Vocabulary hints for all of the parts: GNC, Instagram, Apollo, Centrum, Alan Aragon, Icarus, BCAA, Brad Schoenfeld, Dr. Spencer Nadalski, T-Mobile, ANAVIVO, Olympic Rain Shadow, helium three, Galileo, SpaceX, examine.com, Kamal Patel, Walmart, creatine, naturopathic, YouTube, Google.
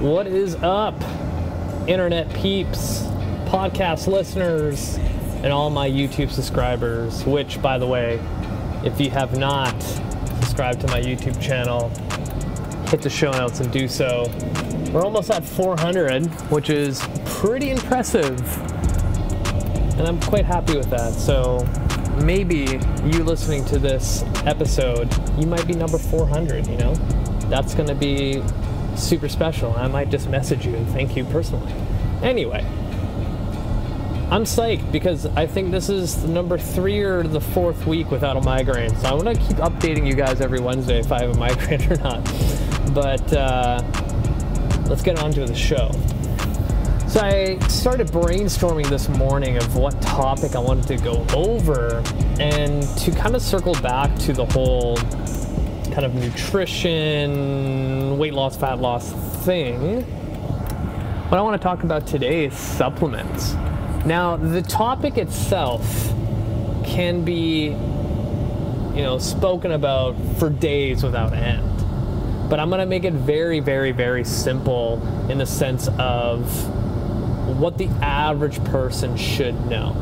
What is up, internet peeps, podcast listeners, and all my YouTube subscribers, which, by the way, if you have not subscribed to my YouTube channel, hit the show notes and do so. We're almost at 400, which is pretty impressive, and I'm quite happy with that. So maybe you listening to this episode, you might be number 400, you know? That's going to be super special. I might just message you and thank you personally. Anyway, I'm psyched because I think this is number 3 or the 4th week without a migraine. So I want to keep updating you guys every Wednesday if I have a migraine or not. But let's get on to the show. So I started brainstorming this morning of what topic I wanted to go over, and to kind of circle back to the whole kind of nutrition, weight loss, fat loss thing. What I want to talk about today is supplements. Now, the topic itself can be, you know, spoken about for days without end. But I'm going to make it very, very, very simple in the sense of what the average person should know.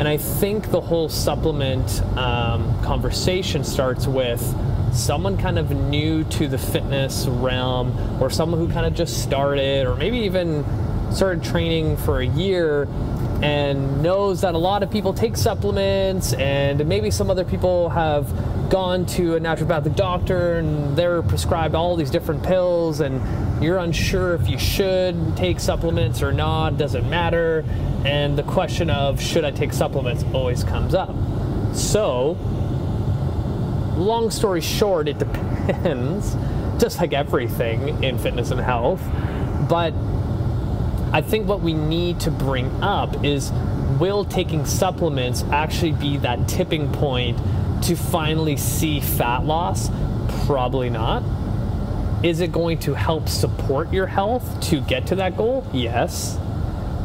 And I think the whole supplement conversation starts with someone kind of new to the fitness realm, or someone who kind of just started, or maybe even started training for a year and knows that a lot of people take supplements, and maybe some other people have gone to a naturopathic doctor and they're prescribed all these different pills, and you're unsure if you should take supplements or not, doesn't matter. And the question of should I take supplements always comes up. So long story short, it depends, just like everything in fitness and health. But I think what we need to bring up is, will taking supplements actually be that tipping point to finally see fat loss? Probably not. Is it going to help support your health to get to that goal? Yes.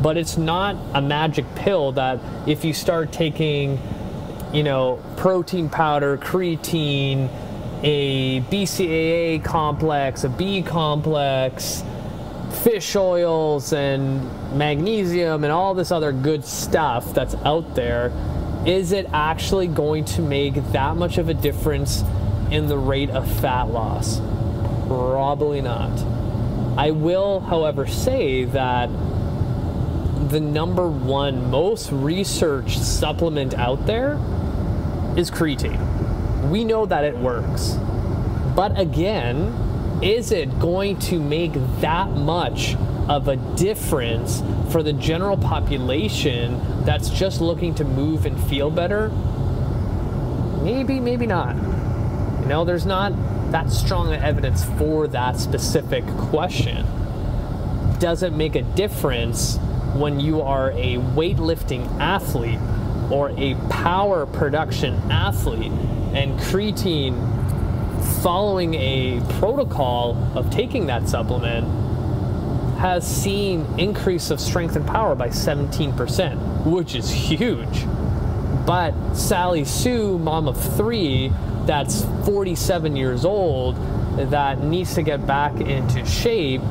But it's not a magic pill that if you start taking, you know, protein powder, creatine, a BCAA complex, a B complex, fish oils and magnesium and all this other good stuff that's out there, is it actually going to make that much of a difference in the rate of fat loss? Probably not. I will, however, say that the number one most researched supplement out there is creatine. We know that it works. But again, is it going to make that much of a difference for the general population that's just looking to move and feel better? Maybe, maybe not. You know, there's not that strong evidence for that specific question. Does it make a difference when you are a weightlifting athlete or a power production athlete and creatine, following a protocol of taking that supplement, has seen increase of strength and power by 17%, which is huge. But Sally Sue, mom of 3, that's 47 years old, that needs to get back into shape,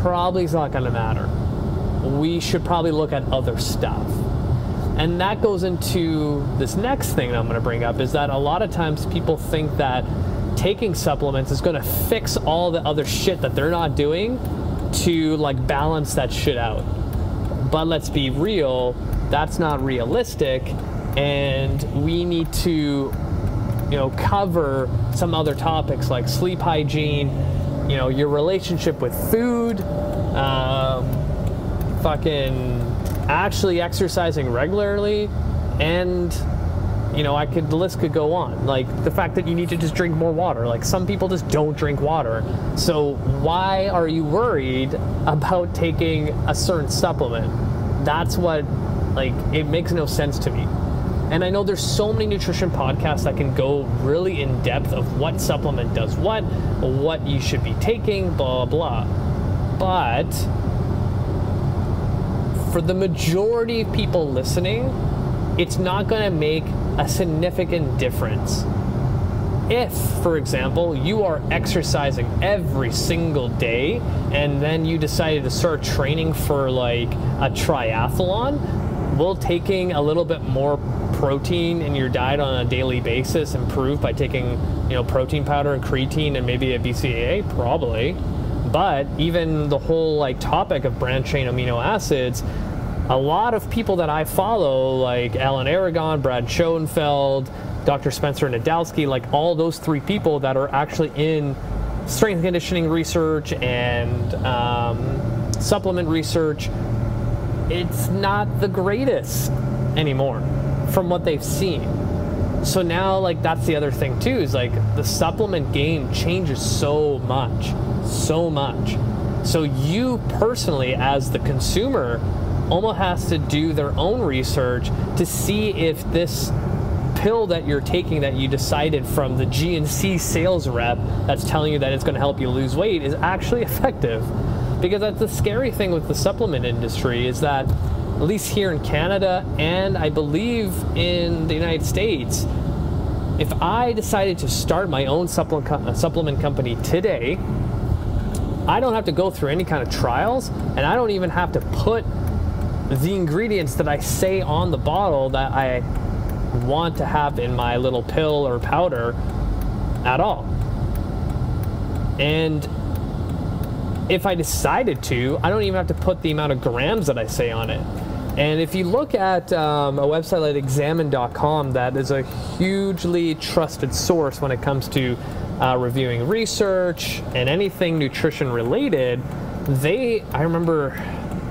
probably is not gonna matter. We should probably look at other stuff. And that goes into this next thing that I'm going to bring up, is that a lot of times people think that taking supplements is going to fix all the other shit that they're not doing to like balance that shit out. But let's be real, that's not realistic, and we need to, you know, cover some other topics like sleep hygiene, you know, your relationship with food, actually exercising regularly, and, you know, the list could go on. Like the fact that you need to just drink more water. Like some people just don't drink water. So why are you worried about taking a certain supplement? That's what, like, it makes no sense to me. And I know there's so many nutrition podcasts that can go really in depth of what supplement does what you should be taking, blah, blah. But for the majority of people listening, it's not going to make a significant difference. If, for example, you are exercising every single day and then you decided to start training for like a triathlon, will taking a little bit more protein in your diet on a daily basis improve by taking, you know, protein powder and creatine and maybe a BCAA? Probably. But even the whole like topic of branched chain amino acids, a lot of people that I follow, like Alan Aragon, Brad Schoenfeld, Dr. Spencer Nadalski, like all those three people that are actually in strength and conditioning research and supplement research, it's not the greatest anymore from what they've seen. So now, like, that's the other thing too, is like the supplement game changes so much. So you personally, as the consumer, almost has to do their own research to see if this pill that you're taking that you decided from the GNC sales rep that's telling you that it's going to help you lose weight is actually effective. Because that's the scary thing with the supplement industry, is that at least here in Canada and I believe in the United States, if I decided to start my own supplement company today, I don't have to go through any kind of trials, and I don't even have to put the ingredients that I say on the bottle that I want to have in my little pill or powder at all. And if I decided to, I don't even have to put the amount of grams that I say on it. And if you look at a website like examine.com, that is a hugely trusted source when it comes to reviewing research and anything nutrition related, I remember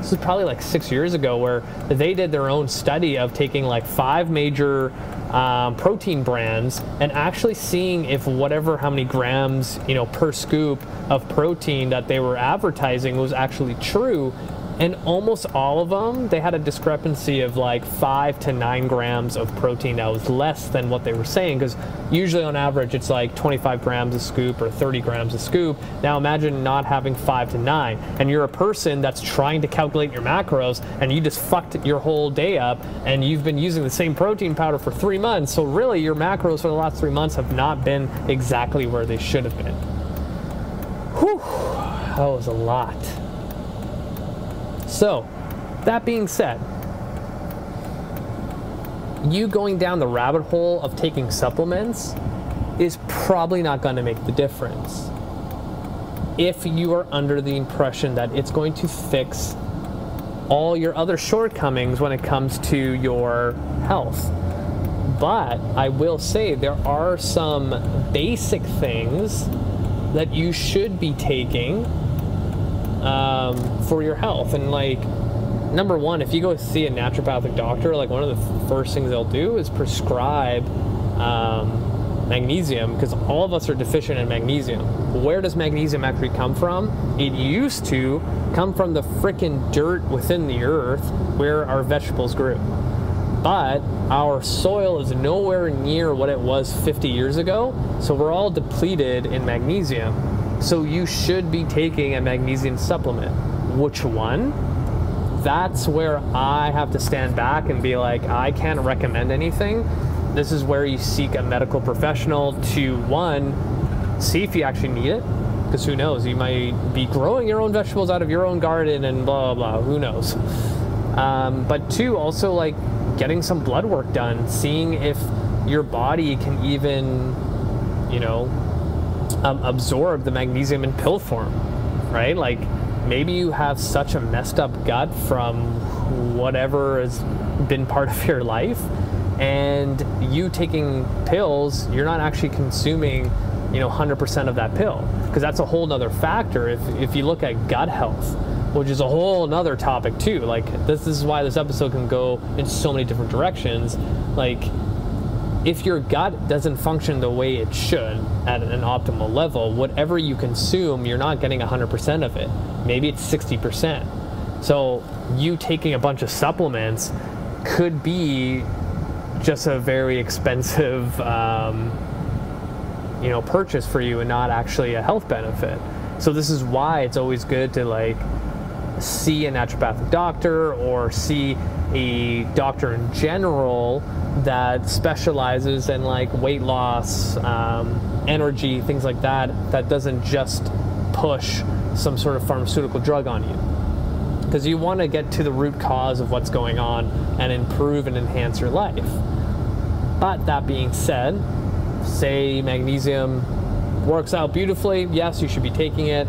this is probably like 6 years ago where they did their own study of taking like 5 major protein brands and actually seeing if how many grams, you know, per scoop of protein that they were advertising was actually true. And almost all of them, they had a discrepancy of like 5 to 9 grams of protein that was less than what they were saying, because usually on average it's like 25 grams a scoop or 30 grams a scoop. Now imagine not having 5 to 9, and you're a person that's trying to calculate your macros and you just fucked your whole day up and you've been using the same protein powder for 3 months. So really your macros for the last 3 months have not been exactly where they should have been. Whew, that was a lot. So, that being said, you going down the rabbit hole of taking supplements is probably not going to make the difference if you are under the impression that it's going to fix all your other shortcomings when it comes to your health. But I will say there are some basic things that you should be taking for your health. And like, number one, if you go see a naturopathic doctor, like one of the first things they'll do is prescribe magnesium, because all of us are deficient in magnesium. Where does magnesium actually come from? It used to come from the freaking dirt within the earth where our vegetables grew. But our soil is nowhere near what it was 50 years ago, so we're all depleted in magnesium. So you should be taking a magnesium supplement. Which one? That's where I have to stand back and be like, I can't recommend anything. This is where you seek a medical professional to, one, see if you actually need it, because who knows, you might be growing your own vegetables out of your own garden and blah, blah, blah, who knows. But two, also like getting some blood work done, seeing if your body can even, you know, absorb the magnesium in pill form, right? Like maybe you have such a messed up gut from whatever has been part of your life, and you taking pills, you're not actually consuming, you know, 100% of that pill, because that's a whole nother factor. If you look at gut health, which is a whole nother topic too, like this is why this episode can go in so many different directions. Like, if your gut doesn't function the way it should at an optimal level, whatever you consume, you're not getting 100% of it. Maybe it's 60%. So you taking a bunch of supplements could be just a very expensive, you know, purchase for you and not actually a health benefit. So this is why it's always good to like see a naturopathic doctor or see a doctor in general that specializes in like weight loss, energy, things like that, that doesn't just push some sort of pharmaceutical drug on you. Because you want to get to the root cause of what's going on and improve and enhance your life. But that being said, say magnesium works out beautifully. Yes, you should be taking it.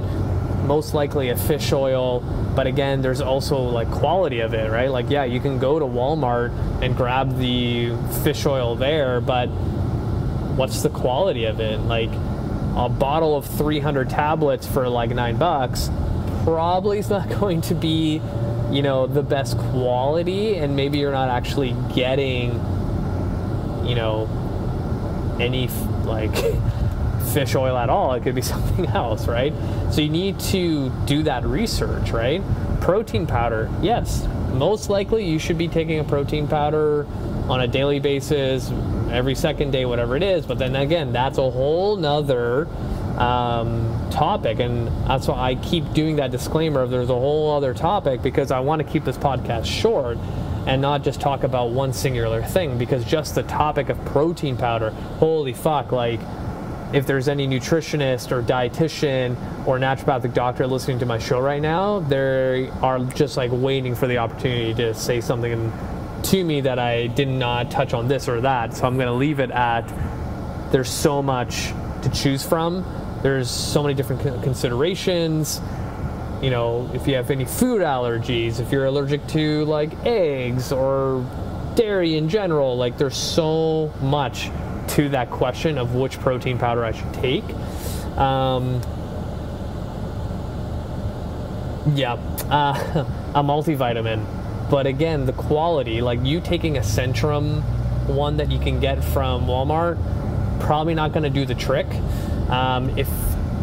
Most likely a fish oil, but again, there's also like quality of it, right? Like, yeah, you can go to Walmart and grab the fish oil there, but what's the quality of it? Like a bottle of 300 tablets for like $9 probably is not going to be, you know, the best quality, and maybe you're not actually getting, you know, any like fish oil at all. It could be something else, right? So you need to do that research, right? Protein powder, yes, most likely you should be taking a protein powder on a daily basis, every second day, whatever it is. But then again, that's a whole nother topic, and that's why I keep doing that disclaimer of there's a whole other topic, because I want to keep this podcast short and not just talk about one singular thing. Because just the topic of protein powder, holy fuck, like if there's any nutritionist or dietitian or naturopathic doctor listening to my show right now, they are just like waiting for the opportunity to say something to me that I did not touch on this or that. So I'm going to leave it at, there's so much to choose from. There's so many different considerations. You know, if you have any food allergies, if you're allergic to like eggs or dairy in general, like there's so much to that question of which protein powder I should take. A multivitamin. But again, the quality, like you taking a Centrum one that you can get from Walmart, probably not going to do the trick. If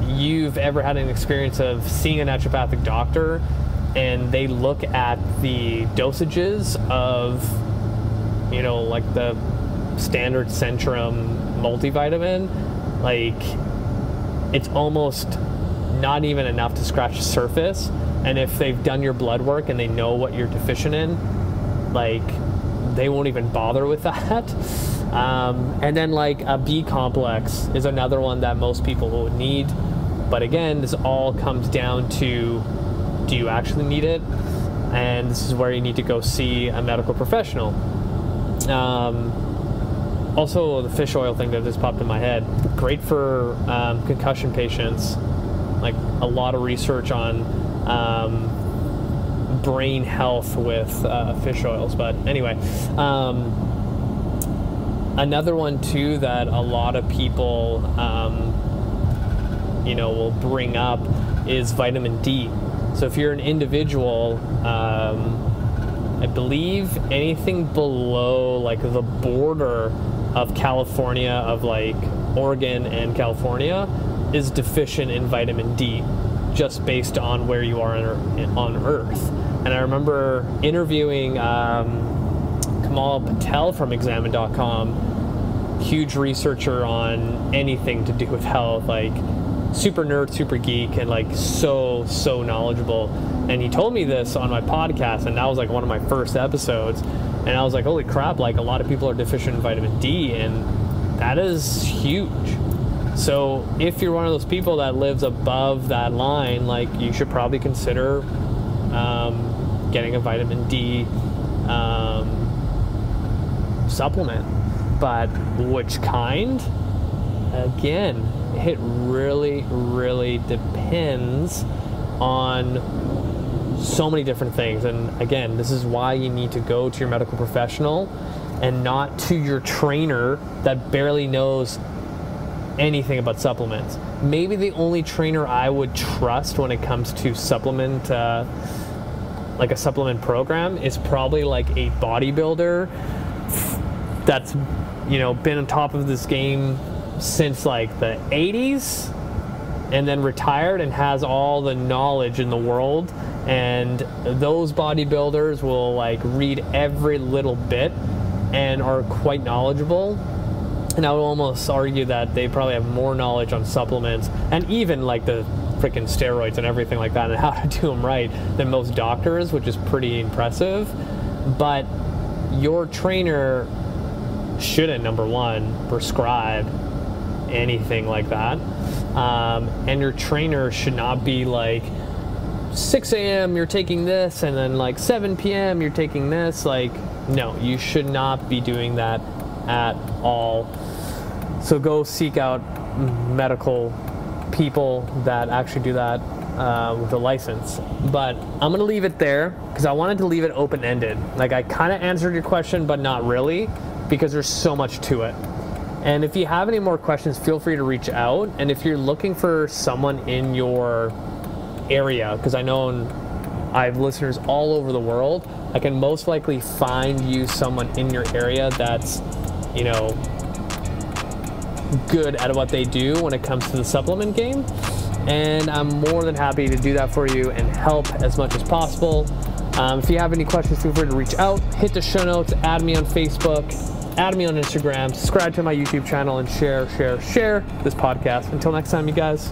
you've ever had an experience of seeing a naturopathic doctor and they look at the dosages of, you know, like the standard Centrum multivitamin, like it's almost not even enough to scratch the surface. And if they've done your blood work and they know what you're deficient in, like they won't even bother with that. And then like a B complex is another one that most people will need. But again, this all comes down to, do you actually need it? And this is where you need to go see a medical professional. Also, the fish oil thing that just popped in my head, great for concussion patients. Like a lot of research on brain health with fish oils. But anyway, another one too that a lot of people, you know, will bring up is vitamin D. So if you're an individual, I believe anything below like the border of California, of like Oregon and California, is deficient in vitamin D, just based on where you are on Earth. And I remember interviewing Kamal Patel from examine.com, huge researcher on anything to do with health, like super nerd, super geek, and like so knowledgeable. And he told me this on my podcast, and that was like one of my first episodes, and I was like, holy crap, like a lot of people are deficient in vitamin D, and that is huge. So if you're one of those people that lives above that line, like you should probably consider getting a vitamin D supplement. But which kind? Again, it really depends on so many different things. And again, this is why you need to go to your medical professional and not to your trainer that barely knows anything about supplements. Maybe the only trainer I would trust when it comes to supplement, like a supplement program, is probably like a bodybuilder that's, you know, been on top of this game since like the 80s and then retired and has all the knowledge in the world. And those bodybuilders will like read every little bit and are quite knowledgeable. And I would almost argue that they probably have more knowledge on supplements and even like the freaking steroids and everything like that and how to do them right than most doctors, which is pretty impressive. But your trainer shouldn't, number one, prescribe anything like that. And your trainer should not be like, 6 a.m. you're taking this, and then like 7 p.m. you're taking this. Like, no, you should not be doing that at all. So go seek out medical people that actually do that with a license. But I'm gonna leave it there because I wanted to leave it open-ended. Like, I kind of answered your question, but not really, because there's so much to it. And if you have any more questions, feel free to reach out. And if you're looking for someone in your area, because I know I have listeners all over the world, I can most likely find you someone in your area that's, you know, good at what they do when it comes to the supplement game. And I'm more than happy to do that for you and help as much as possible. If you have any questions, feel free to reach out. Hit the show notes, add me on Facebook, add me on Instagram, subscribe to my YouTube channel, and share this podcast. Until next time, you guys.